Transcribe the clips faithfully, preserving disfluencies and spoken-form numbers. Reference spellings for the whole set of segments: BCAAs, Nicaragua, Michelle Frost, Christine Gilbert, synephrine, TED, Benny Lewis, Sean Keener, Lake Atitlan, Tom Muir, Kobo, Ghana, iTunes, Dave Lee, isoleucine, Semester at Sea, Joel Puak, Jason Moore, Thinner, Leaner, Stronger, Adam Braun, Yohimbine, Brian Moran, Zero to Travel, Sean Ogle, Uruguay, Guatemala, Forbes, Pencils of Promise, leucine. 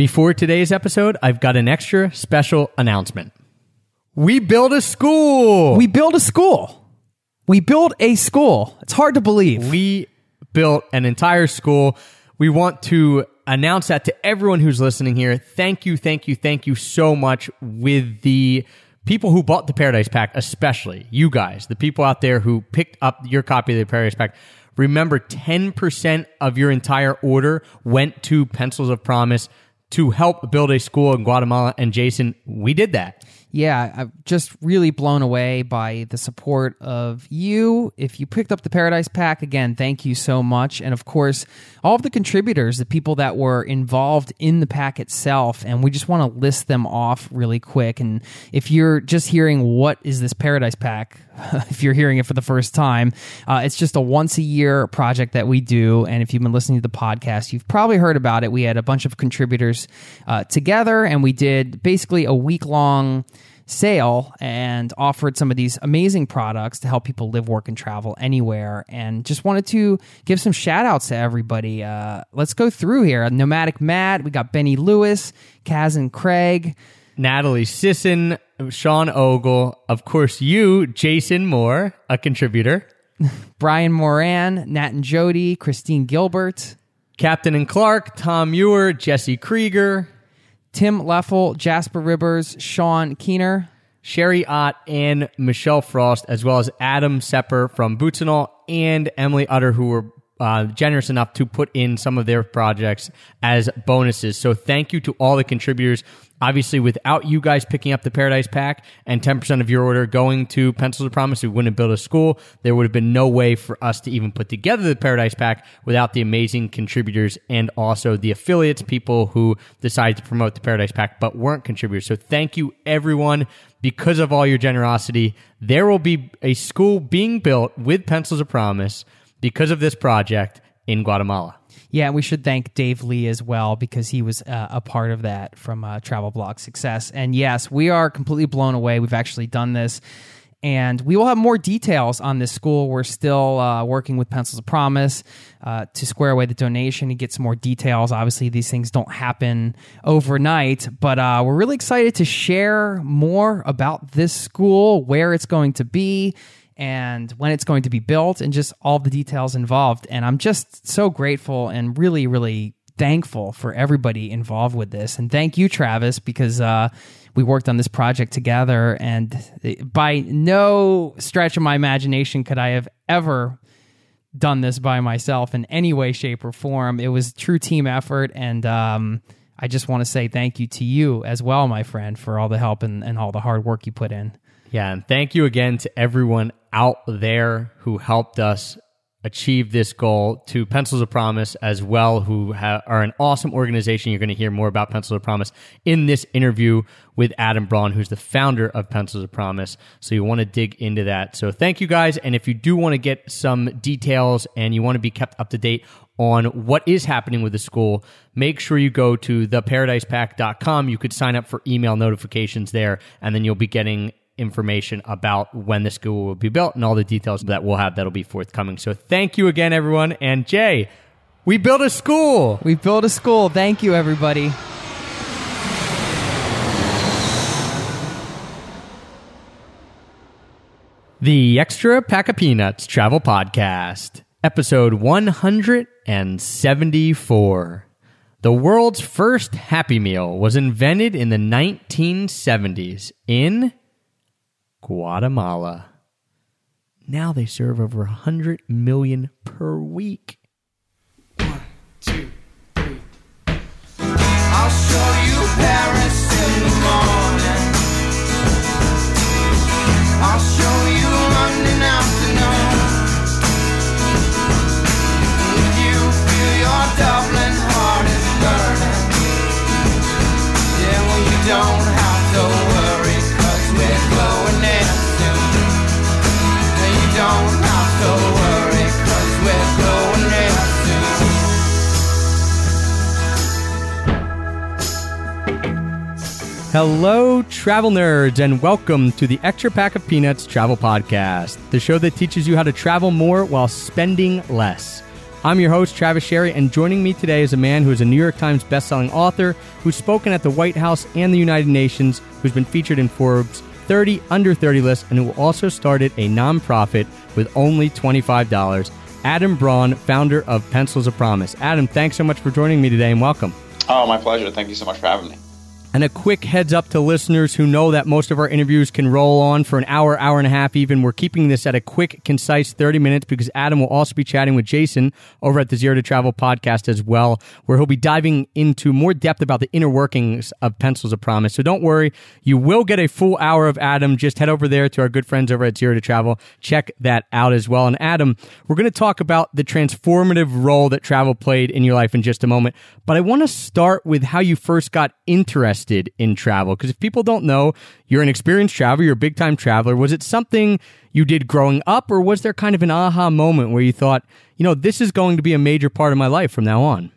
Before today's episode, I've got an extra special announcement. We build a school. We build a school. We build a school. It's hard to believe. We built an entire school. We want to announce that to everyone who's listening here. Thank you, thank you, thank you so much with the people who bought the Paradise Pack, especially you guys, the people out there who picked up your copy of the Paradise Pack. Remember, ten percent of your entire order went to Pencils of Promise to help build a school in Guatemala. And Jason, we did that. Yeah, I'm just really blown away by the support of you. If you picked up the Paradise Pack, again, thank you so much. And of course, all of the contributors, the people that were involved in the pack itself. And we just want to list them off really quick. And if you're just hearing what is this Paradise Pack, if you're hearing it for the first time, uh, it's just a once-a-year project that we do. And if you've been listening to the podcast, you've probably heard about it. We had a bunch of contributors uh, together, and we did basically a week-long sale and offered some of these amazing products to help people live, work, and travel anywhere. And just wanted to give some shout outs to everybody. Uh, let's go through here. Nomadic Matt, we got Benny Lewis, Kaz and Craig, Natalie Sisson, Sean Ogle, of course you, Jason Moore, a contributor, Brian Moran, Nat and Jody, Christine Gilbert, Captain and Clark, Tom Muir, Jesse Krieger, Tim Leffel, Jasper Rivers, Sean Keener, Sherry Ott, and Michelle Frost, as well as Adam Sepper from Boots and All, and Emily Utter, who were uh, generous enough to put in some of their projects as bonuses. So thank you to all the contributors. Obviously, without you guys picking up the Paradise Pack and ten percent of your order going to Pencils of Promise, we wouldn't build a school. There would have been no way for us to even put together the Paradise Pack without the amazing contributors and also the affiliates, people who decided to promote the Paradise Pack but weren't contributors. So thank you, everyone. Because of all your generosity, there will be a school being built with Pencils of Promise because of this project in Guatemala. Yeah, we should thank Dave Lee as well, because he was uh, a part of that from uh, Travel Blog Success. And yes, we are completely blown away. We've actually done this. And we will have more details on this school. We're still uh, working with Pencils of Promise uh, to square away the donation and get some more details. Obviously, these things don't happen overnight, but uh, we're really excited to share more about this school, where it's going to be, and when it's going to be built, and just all the details involved. And I'm just so grateful and really, really thankful for everybody involved with this. And thank you, Travis, because uh, we worked on this project together. And by no stretch of my imagination could I have ever done this by myself in any way, shape, or form. It was a true team effort. And um, I just want to say thank you to you as well, my friend, for all the help and, and all the hard work you put in. Yeah, and thank you again to everyone out there who helped us achieve this goal, to Pencils of Promise as well, who ha- are an awesome organization. You're going to hear more about Pencils of Promise in this interview with Adam Braun, who's the founder of Pencils of Promise. So you want to dig into that. So thank you guys. And if you do want to get some details and you want to be kept up to date on what is happening with the school, make sure you go to the paradise pack dot com. You could sign up for email notifications there, and then you'll be getting information about when the school will be built and all the details that we'll have that'll be forthcoming. So thank you again, everyone. And Jay, we built a school. We built a school. Thank you, everybody. The Extra Pack of Peanuts Travel Podcast, episode one hundred seventy-four. The world's first Happy Meal was invented in the nineteen seventies in Guatemala. Now they serve over one hundred million per week. One, two, three. I'll show you Paris in the morning. I'll show you London afternoon. If you feel your Dublin heart is burning, then well, you don't have to worry, 'cause we're going. Don't have to worry, 'cause we're going there soon. Hello, travel nerds, and welcome to the Extra Pack of Peanuts Travel Podcast, the show that teaches you how to travel more while spending less. I'm your host, Travis Sherry, and joining me today is a man who is a New York Times bestselling author, who's spoken at the White House and the United Nations, who's been featured in Forbes' thirty under thirty list, and who also started a nonprofit with only twenty-five dollars. Adam Braun, founder of Pencils of Promise. Adam, thanks so much for joining me today, and welcome. Oh, my pleasure. Thank you so much for having me. And a quick heads up to listeners who know that most of our interviews can roll on for an hour, hour and a half even. We're keeping this at a quick, concise thirty minutes because Adam will also be chatting with Jason over at the Zero to Travel podcast as well, where he'll be diving into more depth about the inner workings of Pencils of Promise. So don't worry, you will get a full hour of Adam. Just head over there to our good friends over at Zero to Travel. Check that out as well. And Adam, we're going to talk about the transformative role that travel played in your life in just a moment. But I want to start with how you first got interested in travel, because if people don't know, you're an experienced traveler, you're a big-time traveler. Was it something you did growing up, or was there kind of an aha moment where you thought, you know, this is going to be a major part of my life from now on?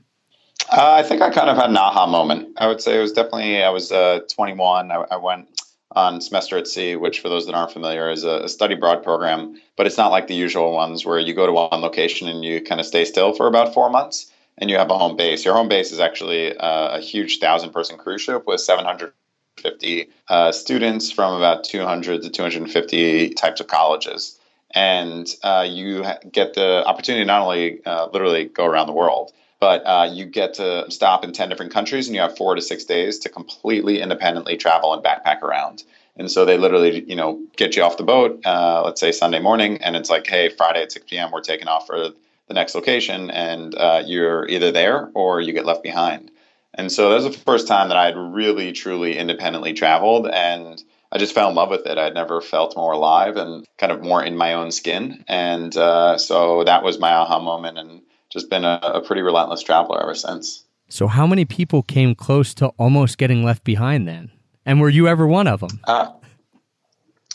Uh, I think I kind of had an aha moment. I would say it was definitely, I was uh, twenty-one. I, I went on Semester at Sea, which for those that aren't familiar is a, a study abroad program, but it's not like the usual ones where you go to one location and you kind of stay still for about four months. And you have a home base. Your home base is actually uh, a huge thousand-person cruise ship with seven hundred fifty uh, students from about two hundred to two hundred fifty types of colleges. And uh, you ha- get the opportunity to not only uh, literally go around the world, but uh, you get to stop in ten different countries, and you have four to six days to completely independently travel and backpack around. And so they literally, you know, get you off the boat, uh, let's say Sunday morning, and it's like, hey, Friday at six p.m., we're taking off for the next location, and uh, you're either there or you get left behind. And so that was the first time that I had really, truly independently traveled, and I just fell in love with it. I'd never felt more alive and kind of more in my own skin. And uh, so that was my aha moment, and just been a, a pretty relentless traveler ever since. So how many people came close to almost getting left behind then? And were you ever one of them? Uh,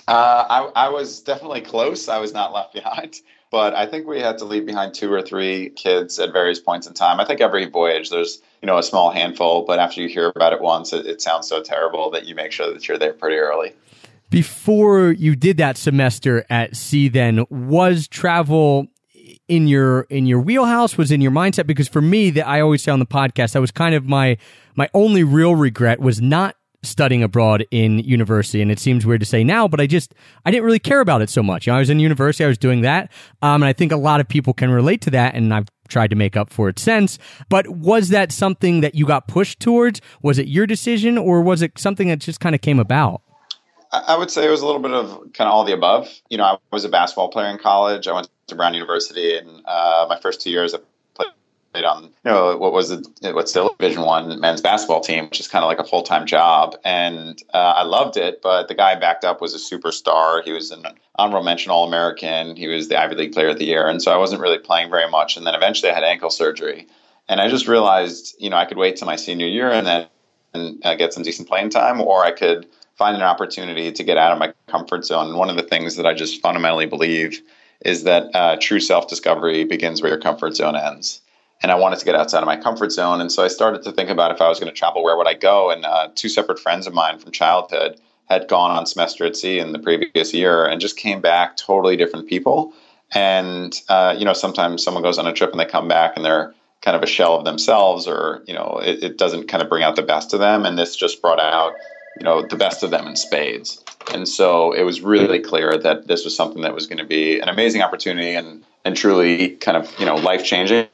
uh, I, I was definitely close. I was not left behind. But I think we had to leave behind two or three kids at various points in time. I think every voyage there's, you know, a small handful, but after you hear about it once, it, it sounds so terrible that you make sure that you're there pretty early. Before you did that Semester at Sea then, was travel in your in your wheelhouse, was in your mindset? Because for me, that I always say on the podcast, that was kind of my my only real regret was not studying abroad in university. And it seems weird to say now, but I just, I didn't really care about it so much. You know, I was in university, I was doing that. Um, and I think a lot of people can relate to that, and I've tried to make up for it since. But was that something that you got pushed towards? Was it your decision, or was it something that just kind of came about? I would say it was a little bit of kind of all of the above. You know, I was a basketball player in college. I went to Brown University, and uh, my first two years I on you know what was it what's still Division One men's basketball team, which is kind of like a full-time job, and uh, I loved it. But the guy I backed up was a superstar. He was an honorable mention All-American. He was the Ivy League Player of the Year, and so I wasn't really playing very much. And then eventually I had ankle surgery, and I just realized you know I could wait till my senior year and then and uh, get some decent playing time, or I could find an opportunity to get out of my comfort zone. One of the things that I just fundamentally believe is that uh, true self-discovery begins where your comfort zone ends. And I wanted to get outside of my comfort zone. And so I started to think about if I was going to travel, where would I go? And uh, two separate friends of mine from childhood had gone on Semester at Sea in the previous year and just came back totally different people. And, uh, you know, sometimes someone goes on a trip and they come back and they're kind of a shell of themselves, or, you know, it, it doesn't kind of bring out the best of them. And this just brought out, you know, the best of them in spades. And so it was really clear that this was something that was going to be an amazing opportunity and, and truly kind of, you know, life-changing,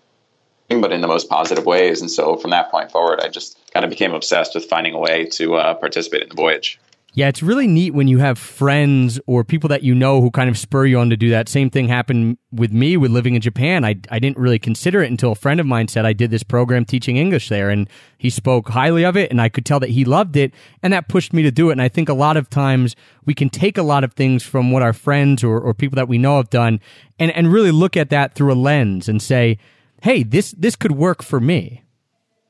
but in the most positive ways. And so from that point forward, I just kind of became obsessed with finding a way to uh, participate in the voyage. Yeah, it's really neat when you have friends or people that you know who kind of spur you on to do that. Same thing happened with me with living in Japan. I, I didn't really consider it until a friend of mine said I did this program teaching English there, and he spoke highly of it, and I could tell that he loved it, and that pushed me to do it. And I think a lot of times we can take a lot of things from what our friends or, or people that we know have done and, and really look at that through a lens and say, hey, this this could work for me.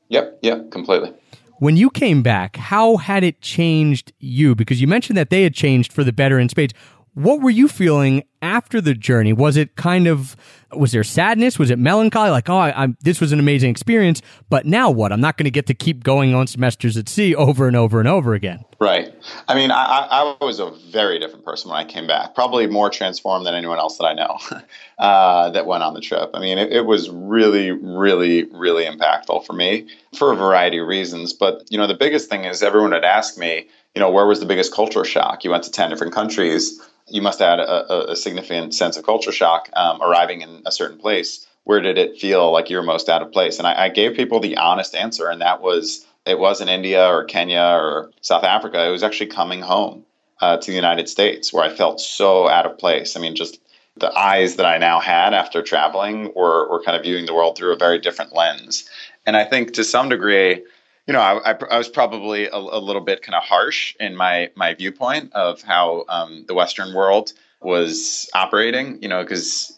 Yep, yep, completely. When you came back, how had it changed you? Because you mentioned that they had changed for the better in spades. What were you feeling after the journey? Was it kind of, was there sadness? Was it melancholy? Like, oh, I, I'm, this was an amazing experience, but now what? I'm not going to get to keep going on Semesters at Sea over and over and over again. Right. I mean, I, I was a very different person when I came back, probably more transformed than anyone else that I know uh, that went on the trip. I mean, it, it was really, really, really impactful for me for a variety of reasons. But, you know, the biggest thing is everyone had asked me, you know, where was the biggest culture shock? You went to ten different countries. You must have had a, a significant sense of culture shock um, arriving in a certain place. Where did it feel like you're most out of place? And I, I gave people the honest answer, and that was, it wasn't India or Kenya or South Africa. It was actually coming home uh, to the United States, where I felt so out of place. I mean, just the eyes that I now had after traveling were, were kind of viewing the world through a very different lens. And I think to some degree, you know, I, I, I was probably a, a little bit kind of harsh in my my viewpoint of how um, the Western world was operating, you know, because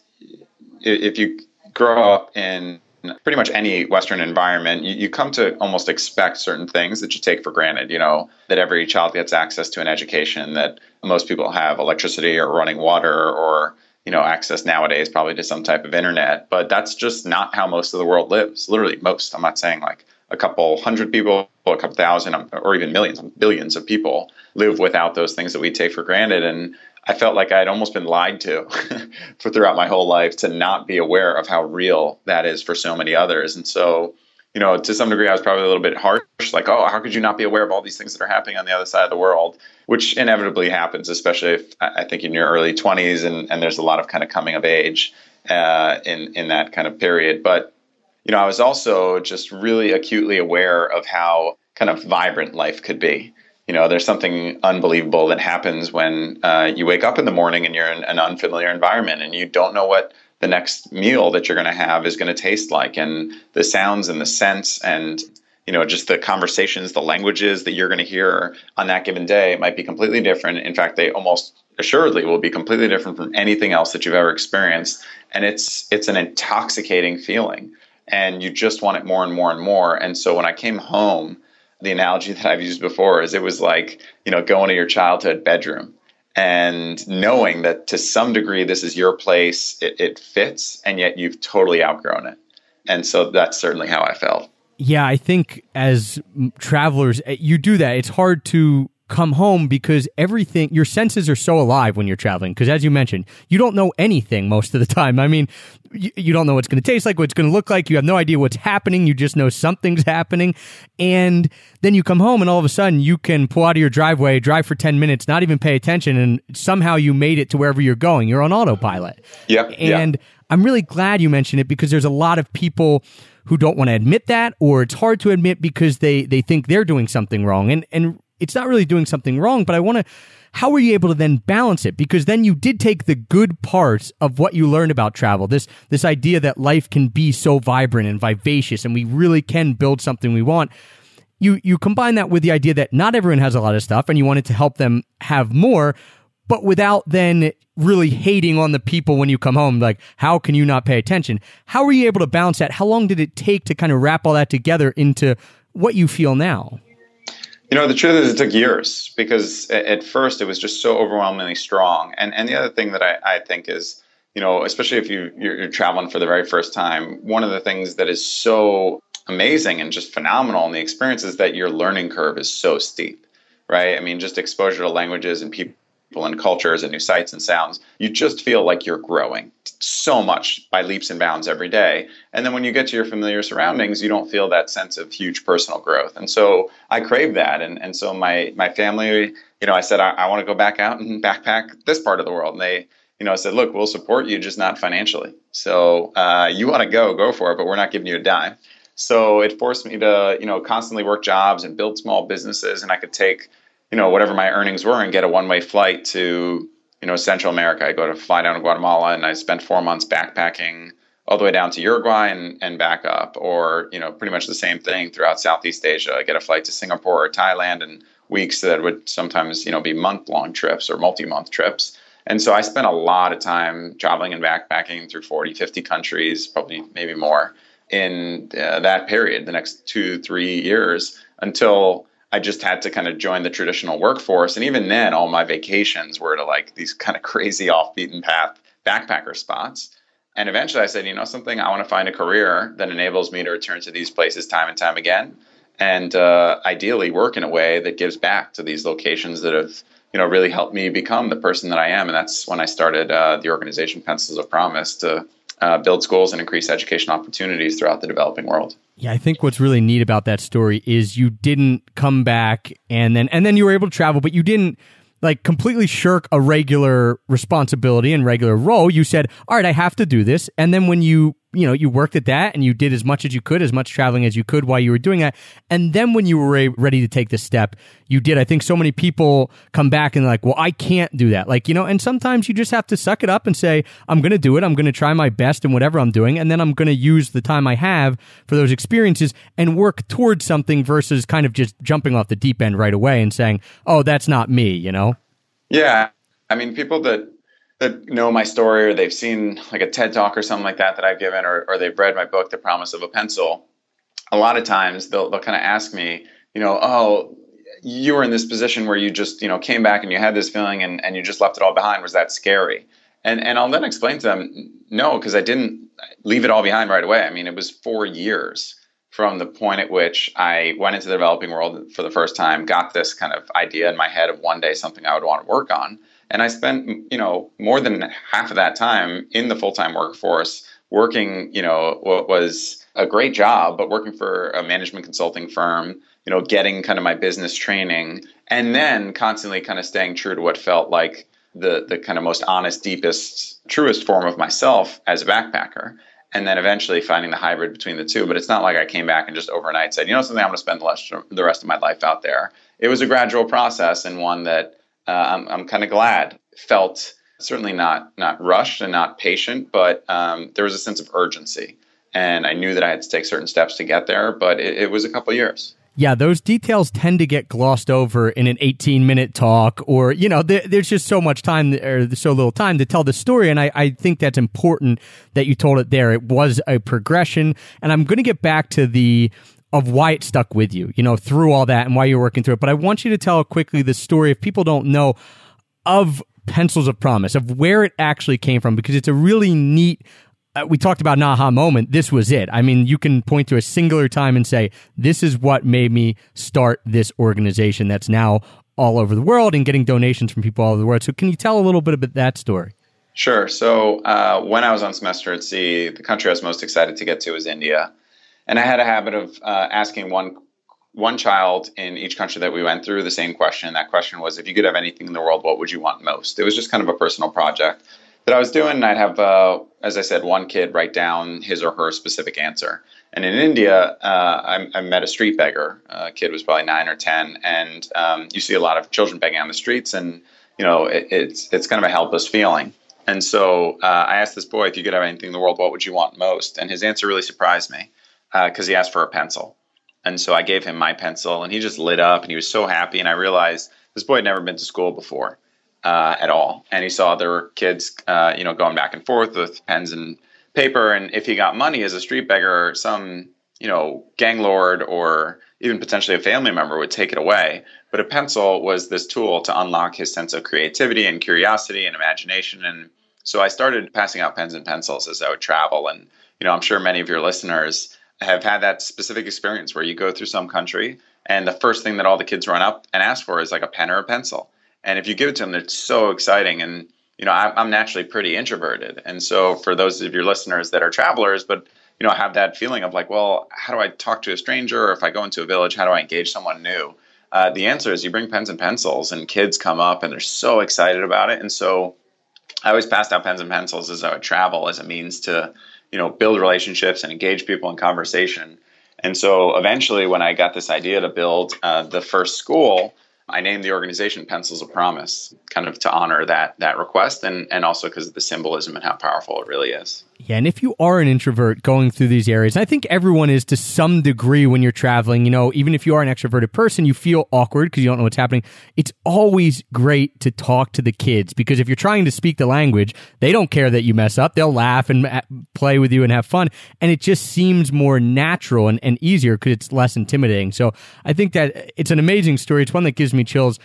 if you grow up in pretty much any Western environment, you, you come to almost expect certain things that you take for granted, you know, that every child gets access to an education, that most people have electricity or running water or, you know, access nowadays probably to some type of internet. But that's just not how most of the world lives, literally most. I'm not saying like a couple hundred people, a couple thousand, or even millions, billions of people live without those things that we take for granted. And I felt like I had almost been lied to for throughout my whole life to not be aware of how real that is for so many others. And so, you know, to some degree, I was probably a little bit harsh, like, oh, how could you not be aware of all these things that are happening on the other side of the world, which inevitably happens, especially if I think in your early twenties and, and there's a lot of kind of coming of age uh, in, in that kind of period. But, you know, I was also just really acutely aware of how kind of vibrant life could be. You know, there's something unbelievable that happens when uh, you wake up in the morning and you're in an unfamiliar environment and you don't know what the next meal that you're going to have is going to taste like. And the sounds and the scents and, you know, just the conversations, the languages that you're going to hear on that given day might be completely different. In fact, they almost assuredly will be completely different from anything else that you've ever experienced. And it's it's an intoxicating feeling. And you just want it more and more and more. And so when I came home, the analogy that I've used before is it was like, you know, going to your childhood bedroom and knowing that to some degree this is your place, it, it fits, and yet you've totally outgrown it. And so that's certainly how I felt. Yeah, I think as travelers, you do that. It's hard to come home because everything, your senses are so alive when you're traveling. Because as you mentioned, you don't know anything most of the time. I mean, you, you don't know what's going to taste like, what's going to look like. You have no idea what's happening. You just know something's happening. And then you come home and all of a sudden you can pull out of your driveway, drive for ten minutes, not even pay attention. And somehow you made it to wherever you're going. You're on autopilot. Yep. And yep. I'm really glad you mentioned it because there's a lot of people who don't want to admit that, or it's hard to admit because they, they think they're doing something wrong. And, and, it's not really doing something wrong, but I want to, how were you able to then balance it? Because then you did take the good parts of what you learned about travel, this this idea that life can be so vibrant and vivacious and we really can build something we want. You you combine that with the idea that not everyone has a lot of stuff and you wanted to help them have more, but without then really hating on the people when you come home, like, how can you not pay attention? How were you able to balance that? How long did it take to kind of wrap all that together into what you feel now? You know, the truth is it took years because at first it was just so overwhelmingly strong. And and the other thing that I, I think is, you know, especially if you, you're, you're traveling for the very first time, one of the things that is so amazing and just phenomenal in the experience is that your learning curve is so steep, right? I mean, just exposure to languages and people and cultures and new sights and sounds, you just feel like you're growing so much by leaps and bounds every day. And then when you get to your familiar surroundings, you don't feel that sense of huge personal growth. And so I crave that. And and so my my family, you know, I said, I, I want to go back out and backpack this part of the world. And they, you know, said, look, we'll support you, just not financially. So uh, you want to go, go for it, but we're not giving you a dime. So it forced me to, you know, constantly work jobs and build small businesses. And I could take, you know, whatever my earnings were and get a one-way flight to, you know, Central America. I go to fly down to Guatemala and I spent four months backpacking all the way down to Uruguay and, and back up, or, you know, pretty much the same thing throughout Southeast Asia. I get a flight to Singapore or Thailand in weeks that would sometimes, you know, be month-long trips or multi-month trips. And so I spent a lot of time traveling and backpacking through forty, fifty countries, probably maybe more in uh, that period, the next two, three years, until I just had to kind of join the traditional workforce. And even then, all my vacations were to like these kind of crazy off beaten path backpacker spots. And eventually I said, you know, something, I want to find a career that enables me to return to these places time and time again. And uh, ideally work in a way that gives back to these locations that have, you know, really helped me become the person that I am. And that's when I started uh, the organization Pencils of Promise to uh, build schools and increase education opportunities throughout the developing world. Yeah, I think what's really neat about that story is you didn't come back and then and then you were able to travel, but you didn't like completely shirk a regular responsibility and regular role. You said, all right, I have to do this. And then when you, you know, you worked at that and you did as much as you could, as much traveling as you could while you were doing that. And then when you were re- ready to take this step, you did. I think so many people come back and like, well, I can't do that. Like, you know, and sometimes you just have to suck it up and say, I'm going to do it. I'm going to try my best in whatever I'm doing. And then I'm going to use the time I have for those experiences and work towards something versus kind of just jumping off the deep end right away and saying, oh, that's not me, you know? Yeah. I mean, people that, that know my story or they've seen like a TED Talk or something like that that I've given, or, or they've read my book, The Promise of a Pencil, a lot of times they'll, they'll kind of ask me, you know, oh, you were in this position where you just, you know, came back and you had this feeling and, and you just left it all behind. Was that scary? And and I'll then explain to them, no, because I didn't leave it all behind right away. I mean, it was four years from the point at which I went into the developing world for the first time, got this kind of idea in my head of one day something I would want to work on. And I spent, you know, more than half of that time in the full-time workforce working, you know, what was a great job, but working for a management consulting firm, you know, getting kind of my business training, and then constantly kind of staying true to what felt like the the kind of most honest, deepest, truest form of myself as a backpacker. And then eventually finding the hybrid between the two. But it's not like I came back and just overnight said, you know, something, I'm going to spend the rest of my life out there. It was a gradual process, and one that uh, I'm, I'm kind of glad felt certainly not not rushed and not patient, but um, there was a sense of urgency. And I knew that I had to take certain steps to get there, but it, it was a couple of years. Yeah, those details tend to get glossed over in an eighteen-minute talk, or, you know, there, there's just so much time or so little time to tell the story. And I, I think that's important that you told it there. It was a progression. And I'm going to get back to the of why it stuck with you, you know, through all that and why you're working through it. But I want you to tell quickly the story, if people don't know, of Pencils of Promise, of where it actually came from, because it's a really neat we talked about an aha moment. This was it. I mean, you can point to a singular time and say, this is what made me start this organization that's now all over the world and getting donations from people all over the world. So can you tell a little bit about that story? Sure. So uh, when I was on Semester at Sea, the country I was most excited to get to was India. And I had a habit of uh, asking one one child in each country that we went through the same question. That question was, if you could have anything in the world, what would you want most? It was just kind of a personal project that I was doing, and I'd have, uh, as I said, one kid write down his or her specific answer. And in India, uh, I, I met a street beggar. A kid was probably nine or ten, and um, you see a lot of children begging on the streets, and you know it, it's it's kind of a helpless feeling. And so uh, I asked this boy, if you could have anything in the world, what would you want most? And his answer really surprised me, because uh, he asked for a pencil. And so I gave him my pencil, and he just lit up, and he was so happy. And I realized this boy had never been to school before. Uh, at all. And he saw there were kids, uh, you know, going back and forth with pens and paper. And if he got money as a street beggar, some, you know, gang lord or even potentially a family member would take it away. But a pencil was this tool to unlock his sense of creativity and curiosity and imagination. And so I started passing out pens and pencils as I would travel. And, you know, I'm sure many of your listeners have had that specific experience where you go through some country and the first thing that all the kids run up and ask for is like a pen or a pencil. And if you give it to them, it's so exciting. And, you know, I'm naturally pretty introverted. And so for those of your listeners that are travelers, but, you know, have that feeling of like, well, how do I talk to a stranger? Or if I go into a village, how do I engage someone new? Uh, the answer is you bring pens and pencils, and kids come up and they're so excited about it. And so I always passed out pens and pencils as I would travel as a means to, you know, build relationships and engage people in conversation. And so eventually when I got this idea to build uh, the first school, I named the organization Pencils of Promise, kind of to honor that that request, and, and also because of the symbolism and how powerful it really is. Yeah, and if you are an introvert going through these areas, and I think everyone is to some degree when you're traveling, you know, even if you are an extroverted person, you feel awkward because you don't know what's happening. It's always great to talk to the kids, because if you're trying to speak the language, they don't care that you mess up. They'll laugh and play with you and have fun. And it just seems more natural and, and easier because it's less intimidating. So I think that it's an amazing story. It's one that gives me chills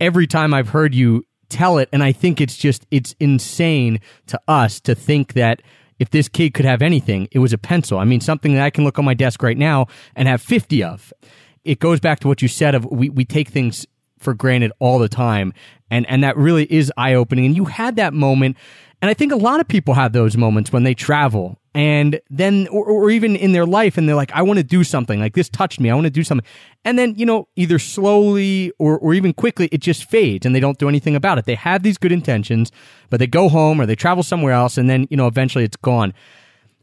every time I've heard you tell it. And I think it's just, it's insane to us to think that if this kid could have anything, it was a pencil. I mean, something that I can look on my desk right now and have fifty of. It goes back to what you said of we, we take things for granted all the time. And, and that really is eye-opening. And you had that moment. And I think a lot of people have those moments when they travel. And then, or, or even in their life, and they're like, I want to do something. Like, this touched me. I want to do something. And then, you know, either slowly or, or even quickly, it just fades, and they don't do anything about it. They have these good intentions, but they go home or they travel somewhere else, and then, you know, eventually it's gone.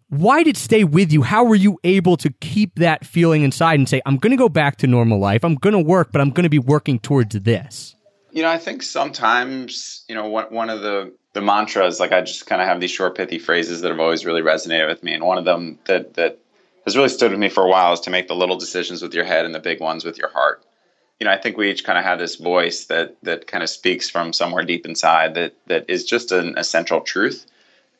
Why did it stay with you? How were you able to keep that feeling inside and say, I'm going to go back to normal life. I'm going to work, but I'm going to be working towards this? You know, I think sometimes, you know, one of the... The mantras, like I just kind of have these short, pithy phrases that have always really resonated with me. And one of them that, that has really stood with me for a while is to make the little decisions with your head and the big ones with your heart. You know, I think we each kind of have this voice that that kind of speaks from somewhere deep inside that that is just an essential truth.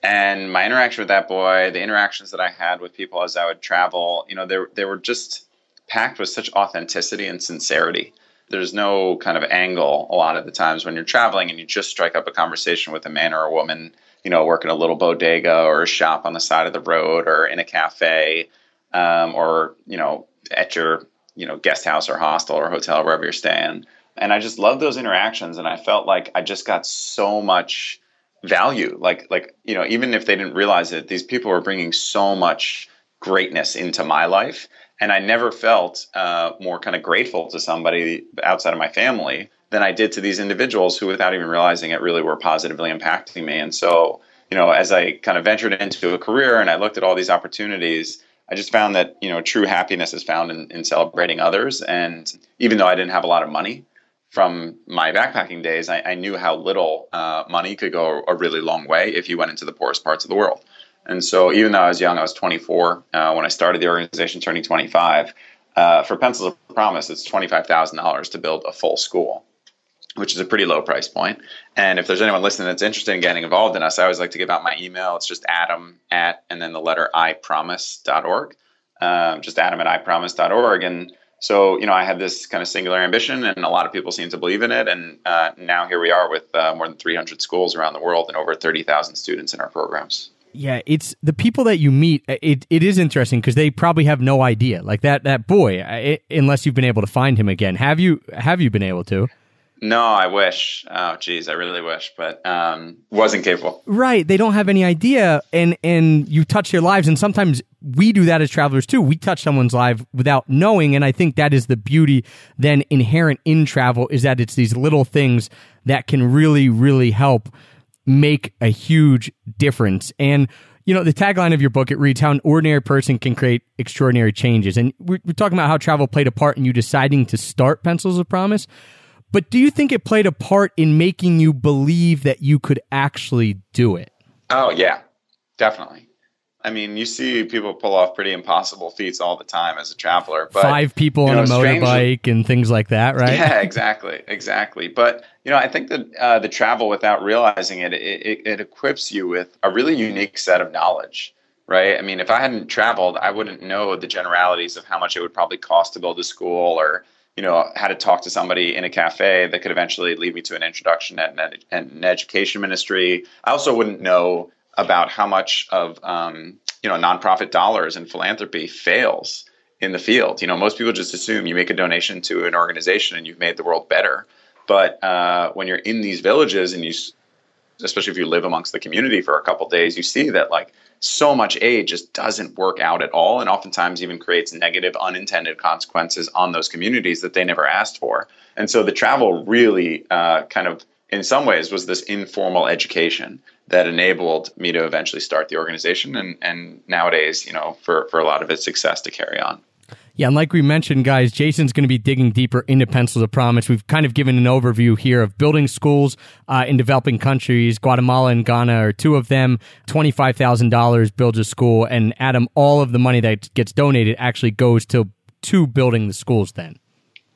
And my interaction with that boy, the interactions that I had with people as I would travel, you know, they, they were just packed with such authenticity and sincerity. There's no kind of angle a lot of the times when you're traveling and you just strike up a conversation with a man or a woman, you know, working a little bodega or a shop on the side of the road or in a cafe um, or, you know, at your, you know, guest house or hostel or hotel, wherever you're staying. And I just love those interactions. And I felt like I just got so much value. Like, like, you know, even if they didn't realize it, these people were bringing so much greatness into my life. And I never felt uh, more kind of grateful to somebody outside of my family than I did to these individuals who, without even realizing it, really were positively impacting me. And so, you know, as I kind of ventured into a career and I looked at all these opportunities, I just found that, you know, true happiness is found in, in celebrating others. And even though I didn't have a lot of money from my backpacking days, I, I knew how little uh, money could go a really long way if you went into the poorest parts of the world. And so even though I was young, I was twenty-four uh, when I started the organization, turning twenty-five. Uh, for Pencils of Promise, it's twenty-five thousand dollars to build a full school, which is a pretty low price point. And if there's anyone listening that's interested in getting involved in us, I always like to give out my email. It's just adam at and then the letter ipromise dot org. Um, just adam at ipromise dot org. And so, you know, I had this kind of singular ambition, and a lot of people seem to believe in it. And uh, now here we are with uh, more than three hundred schools around the world and over thirty thousand students in our programs. Yeah, it's the people that you meet. It it is interesting because they probably have no idea. Like that that boy, it, unless you've been able to find him again. Have you have you been able to? No, I wish. Oh, geez, I really wish, but um, wasn't capable. Right, they don't have any idea, and and you touch their lives, and sometimes we do that as travelers too. We touch someone's life without knowing, and I think that is the beauty then inherent in travel is that it's these little things that can really, really help make a huge difference. And, you know, the tagline of your book, it reads how an ordinary person can create extraordinary changes. And we're, we're talking about how travel played a part in you deciding to start Pencils of Promise. But do you think it played a part in making you believe that you could actually do it? Oh, yeah, definitely. I mean, you see people pull off pretty impossible feats all the time as a traveler. But, Five people you know, on a strangely, motorbike and things like that, right? Yeah, exactly, exactly. But, you know, I think that uh, the travel without realizing it, it, it equips you with a really unique set of knowledge, right? I mean, if I hadn't traveled, I wouldn't know the generalities of how much it would probably cost to build a school or, you know, how to talk to somebody in a cafe that could eventually lead me to an introduction at an, ed- at an education ministry. I also wouldn't know about how much of, um, you know, nonprofit dollars and philanthropy fails in the field. You know, most people just assume you make a donation to an organization and you've made the world better. But uh, when you're in these villages and you, especially if you live amongst the community for a couple of days, you see that like so much aid just doesn't work out at all. And oftentimes even creates negative unintended consequences on those communities that they never asked for. And so the travel really uh, kind of, in some ways, was this informal education that enabled me to eventually start the organization and, and nowadays, you know, for, for a lot of its success to carry on. Yeah, and like we mentioned, guys, Jason's going to be digging deeper into Pencils of Promise. We've kind of given an overview here of building schools uh, in developing countries. Guatemala and Ghana are two of them. twenty-five thousand dollars builds a school, and Adam, all of the money that gets donated actually goes to, to building the schools then.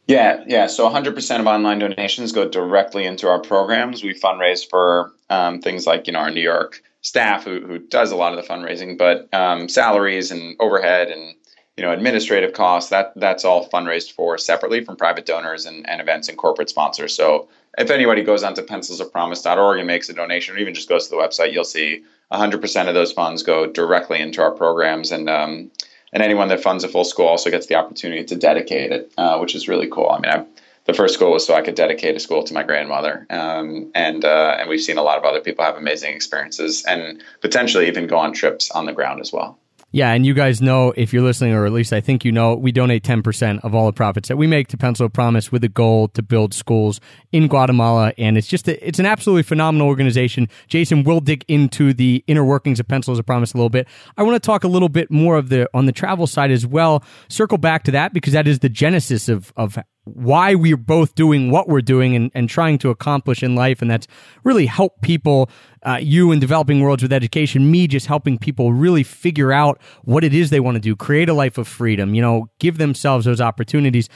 Yeah, yeah. So one hundred percent of online donations go directly into our programs. We fundraise for um, things like, you know, our New York staff who, who does a lot of the fundraising, but um, salaries and overhead and, you know, administrative costs, that that's all fundraised for separately from private donors and, and events and corporate sponsors. So if anybody goes onto pencils of promise dot org and makes a donation or even just goes to the website, you'll see one hundred percent of those funds go directly into our programs. And, um, And anyone that funds a full school also gets the opportunity to dedicate it, uh, which is really cool. I mean, I, the first school was so I could dedicate a school to my grandmother. Um, and uh, and we've seen a lot of other people have amazing experiences and potentially even go on trips on the ground as well. Yeah, and you guys know, if you're listening, or at least I think you know, we donate ten percent of all the profits that we make to Pencil of Promise with a goal to build schools in Guatemala. And it's just, a, it's an absolutely phenomenal organization. Jason will dig into the inner workings of Pencils of Promise a little bit. I want to talk a little bit more of the on the travel side as well. Circle back to that because that is the genesis of of. why we're both doing what we're doing and, and trying to accomplish in life. And that's really help people, uh, you in developing worlds with education, me just helping people really figure out what it is they want to do, create a life of freedom, you know, give themselves those opportunities.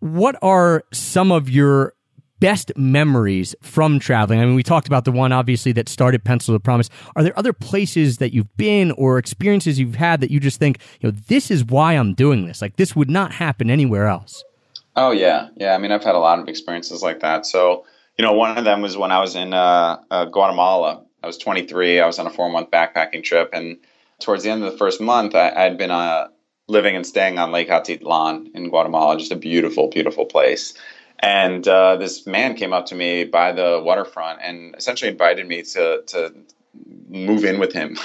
What are some of your best memories from traveling? I mean, we talked about the one, obviously, that started Pencils of Promise. Are there other places that you've been or experiences you've had that you just think, you know, this is why I'm doing this? Like, this would not happen anywhere else. Oh, yeah. Yeah. I mean, I've had a lot of experiences like that. So, you know, one of them was when I was in uh, uh, Guatemala. I was twenty-three. I was on a four-month backpacking trip. And towards the end of the first month, I had been uh, living and staying on Lake Atitlan in Guatemala, just a beautiful, beautiful place. And uh, this man came up to me by the waterfront and essentially invited me to to move in with him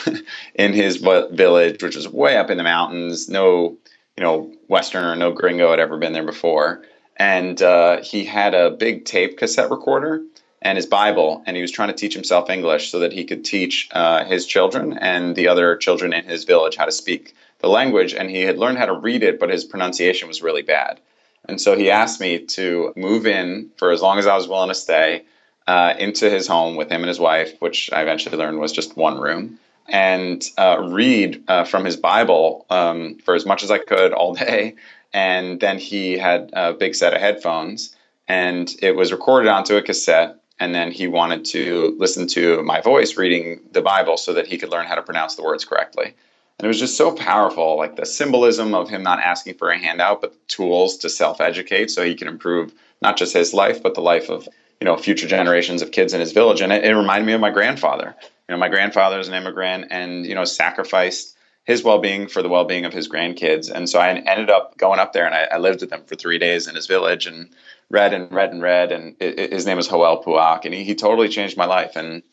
in his village, which was way up in the mountains, no you know, Westerner, no gringo had ever been there before. And uh, he had a big tape cassette recorder and his Bible, and he was trying to teach himself English so that he could teach uh, his children and the other children in his village how to speak the language. And he had learned how to read it, but his pronunciation was really bad. And so he asked me to move in for as long as I was willing to stay uh, into his home with him and his wife, which I eventually learned was just one room. And uh, read uh, from his Bible um, for as much as I could all day. And then he had a big set of headphones, and it was recorded onto a cassette. And then he wanted to listen to my voice reading the Bible so that he could learn how to pronounce the words correctly. And it was just so powerful, like the symbolism of him not asking for a handout, but tools to self-educate so he can improve not just his life, but the life of, you know, future generations of kids in his village. And it, it reminded me of my grandfather. You know, my grandfather is an immigrant and, you know, sacrificed his well-being for the well-being of his grandkids. And so I ended up going up there, and I, I lived with him for three days in his village and read and read and read. And it, it, his name was Joel Puak, and he, he totally changed my life. And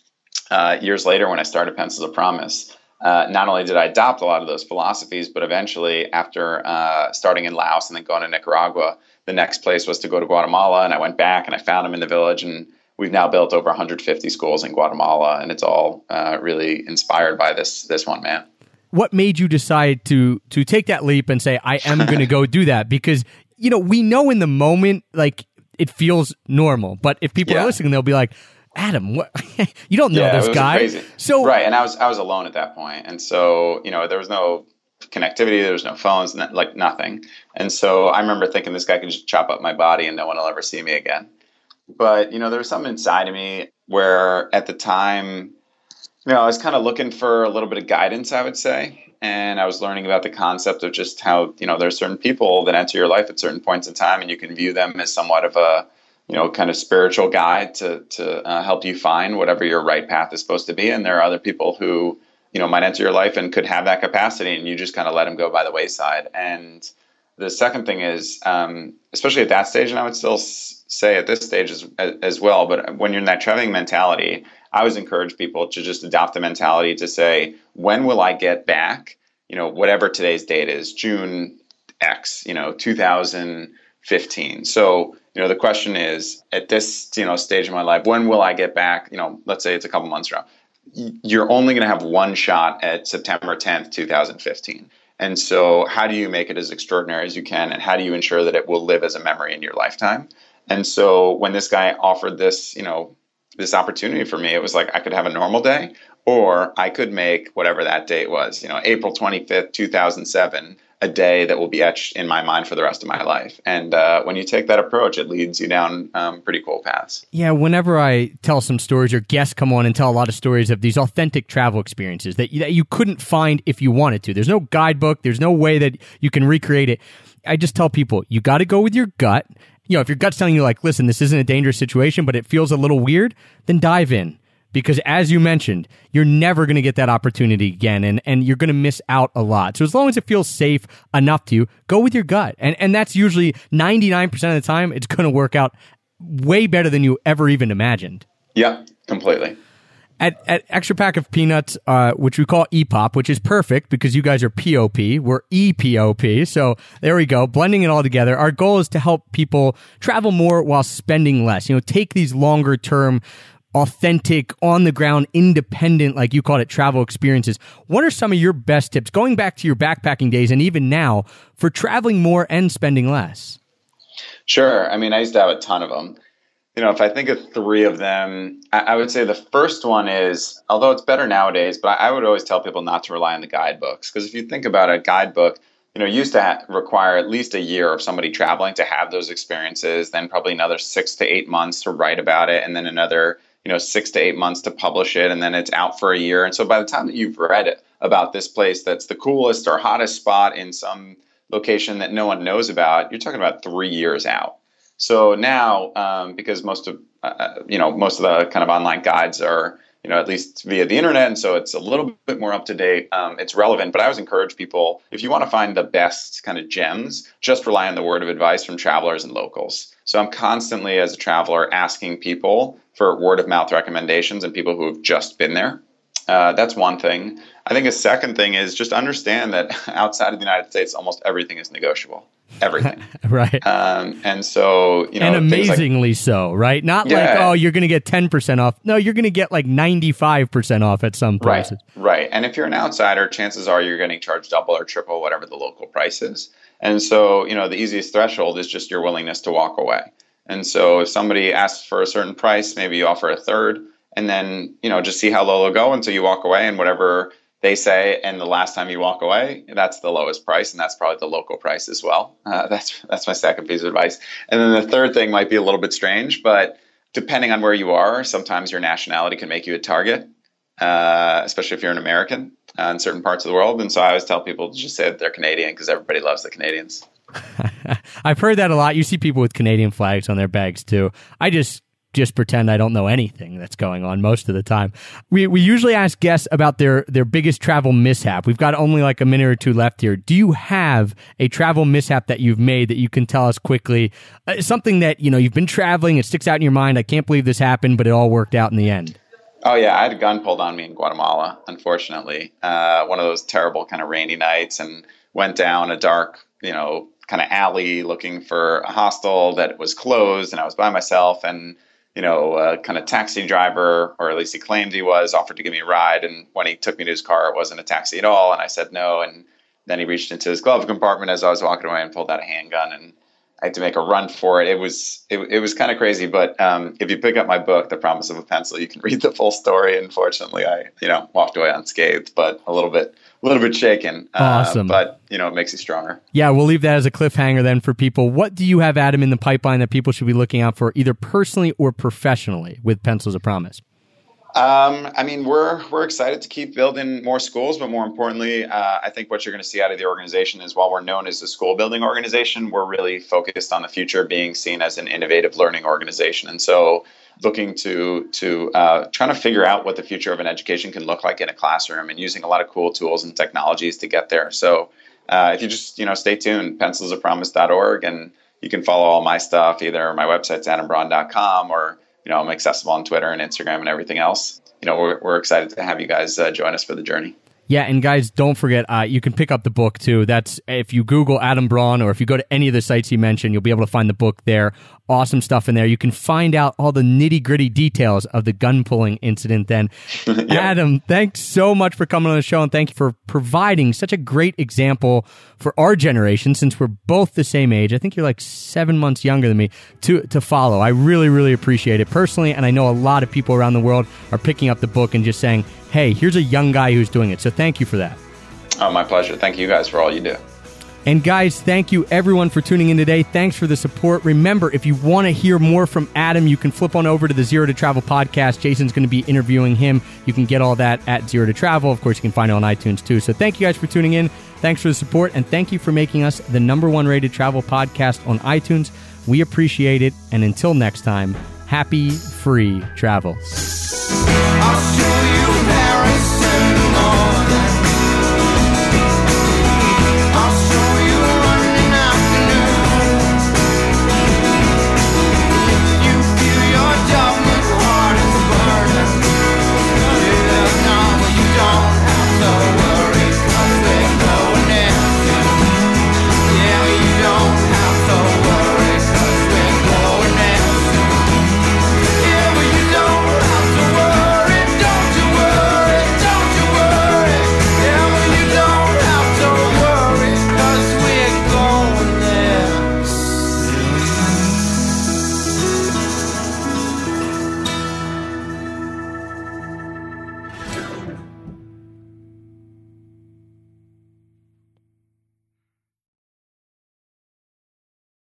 uh, years later, when I started Pencils of Promise, uh, not only did I adopt a lot of those philosophies, but eventually after uh, starting in Laos and then going to Nicaragua, the next place was to go to Guatemala. And I went back and I found him in the village, and we've now built over one hundred fifty schools in Guatemala, and it's all uh, really inspired by this this one man. What made you decide to to take that leap and say, I am going to go do that? Because, you know, we know in the moment, like, it feels normal. But if people yeah. are listening, they'll be like, Adam, what? You don't know yeah, this guy. Crazy. So right, and I was I was alone at that point. And so, you know, there was no connectivity, there was no phones, no, like nothing. And so I remember thinking, this guy can just chop up my body and no one will ever see me again. But, you know, there was something inside of me where at the time, you know, I was kind of looking for a little bit of guidance, I would say. And I was learning about the concept of just how, you know, there are certain people that enter your life at certain points in time, and you can view them as somewhat of a, you know, kind of spiritual guide to, to uh, help you find whatever your right path is supposed to be. And there are other people who, you know, might enter your life and could have that capacity, and you just kind of let them go by the wayside. And the second thing is, um, especially at that stage, and I would still s- say at this stage as, as well, but when you're in that traveling mentality, I always encourage people to just adopt the mentality to say, when will I get back? You know, whatever today's date is, June X, you know, two thousand fifteen. So, you know, the question is, at this, you know, stage of my life, when will I get back? You know, let's say it's a couple months around. You're only going to have one shot at September tenth, two thousand fifteen. And so how do you make it as extraordinary as you can? And how do you ensure that it will live as a memory in your lifetime? And so when this guy offered this, you know, this opportunity for me, it was like, I could have a normal day, or I could make whatever that date was, you know, April twenty-fifth, two thousand seven, a day that will be etched in my mind for the rest of my life. And uh, when you take that approach, it leads you down um, pretty cool paths. Yeah, whenever I tell some stories or guests come on and tell a lot of stories of these authentic travel experiences that you, that you couldn't find if you wanted to. There's no guidebook. There's no way that you can recreate it. I just tell people, you got to go with your gut. You know, if your gut's telling you like, listen, this isn't a dangerous situation, but it feels a little weird, then dive in. Because as you mentioned, you're never going to get that opportunity again, and, and you're going to miss out a lot. So as long as it feels safe enough to you, go with your gut. And and that's usually ninety-nine percent of the time, it's going to work out way better than you ever even imagined. Yeah, completely. At, at Extra Pack of Peanuts, uh, which we call E P O P, which is perfect because you guys are P O P, we're E P O P, so there we go, blending it all together. Our goal is to help people travel more while spending less. You know, take these longer-term, authentic, on-the-ground, independent, like you called it, travel experiences. What are some of your best tips, going back to your backpacking days and even now, for traveling more and spending less? Sure. I mean, I used to have a ton of them. You know, if I think of three of them, I, I would say the first one is, although it's better nowadays, but I, I would always tell people not to rely on the guidebooks. Because if you think about a guidebook, you know, used to ha- require at least a year of somebody traveling to have those experiences, then probably another six to eight months to write about it, and then another, you know, six to eight months to publish it, and then it's out for a year. And so by the time that you've read it about this place that's the coolest or hottest spot in some location that no one knows about, you're talking about three years out. So now, um, because most of, uh, you know, most of the kind of online guides are, you know, at least via the internet. And so it's a little bit more up to date. Um, it's relevant, but I always encourage people, if you want to find the best kind of gems, just rely on the word of advice from travelers and locals. So I'm constantly, as a traveler, asking people for word of mouth recommendations and people who have just been there. Uh, that's one thing. I think a second thing is just understand that outside of the United States, almost everything is negotiable. Everything. Right. Um, and so, you know, and amazingly like, so, right? Not yeah. like, oh, you're going to get ten percent off. No, you're going to get like ninety-five percent off at some prices. Right. Right. And if you're an outsider, chances are you're getting charged double or triple, whatever the local price is. And so, you know, the easiest threshold is just your willingness to walk away. And so if somebody asks for a certain price, maybe you offer a third, and then, you know, just see how low they'll go until you walk away, and whatever they say, and the last time you walk away, that's the lowest price, and that's probably the local price as well. Uh, that's that's my second piece of advice. And then the third thing might be a little bit strange, but depending on where you are, sometimes your nationality can make you a target, uh, especially if you're an American uh, in certain parts of the world. And so I always tell people to just say that they're Canadian, because everybody loves the Canadians. I've heard that a lot. You see people with Canadian flags on their bags too. I just... just pretend I don't know anything that's going on most of the time. We we usually ask guests about their, their biggest travel mishap. We've got only like a minute or two left here. Do you have a travel mishap that you've made that you can tell us quickly? Uh, something that, you know, you've been traveling, it sticks out in your mind. I can't believe this happened, but it all worked out in the end. Oh yeah, I had a gun pulled on me in Guatemala, unfortunately. Uh, one of those terrible kind of rainy nights, and went down a dark, you know, kind of alley looking for a hostel that was closed, and I was by myself, and you know, a kind of taxi driver, or at least he claimed he was, offered to give me a ride. And when he took me to his car, it wasn't a taxi at all. And I said no. And then he reached into his glove compartment as I was walking away and pulled out a handgun. And I had to make a run for it. It was it, it was kind of crazy. But um, if you pick up my book, The Promise of a Pencil, you can read the full story. Unfortunately, I, you know, walked away unscathed, but a little bit A little bit shaken, uh, awesome. But, you know, it makes you stronger. Yeah, we'll leave that as a cliffhanger then for people. What do you have, Adam, in the pipeline that people should be looking out for, either personally or professionally, with Pencils of Promise? Um, I mean, we're we're excited to keep building more schools, but more importantly, uh, I think what you're going to see out of the organization is, while we're known as a school building organization, we're really focused on the future being seen as an innovative learning organization. And so looking to to uh, trying to figure out what the future of an education can look like in a classroom, and using a lot of cool tools and technologies to get there. So uh, if you just, you know, stay tuned, pencils of promise dot org, and you can follow all my stuff. Either my website's adam braun dot com, or, you know, I'm accessible on Twitter and Instagram and everything else. You know, we're, we're excited to have you guys uh, join us for the journey. Yeah, and guys, don't forget, uh, you can pick up the book too. That's if you Google Adam Braun, or if you go to any of the sites he mentioned, you'll be able to find the book there. Awesome stuff in there. You can find out all the nitty-gritty details of the gun-pulling incident then. Yep. Adam, thanks so much for coming on the show, and thank you for providing such a great example for our generation, since we're both the same age. I think you're like seven months younger than me, to, to follow. I really, really appreciate it personally, and I know a lot of people around the world are picking up the book and just saying, hey, here's a young guy who's doing it. So thank you for that. Oh, my pleasure. Thank you guys for all you do. And guys, thank you everyone for tuning in today. Thanks for the support. Remember, if you want to hear more from Adam, you can flip on over to the Zero to Travel podcast. Jason's going to be interviewing him. You can get all that at Zero to Travel. Of course, you can find it on iTunes too. So thank you guys for tuning in. Thanks for the support. And thank you for making us the number one rated travel podcast on iTunes. We appreciate it. And until next time, happy free travel. I'll show you.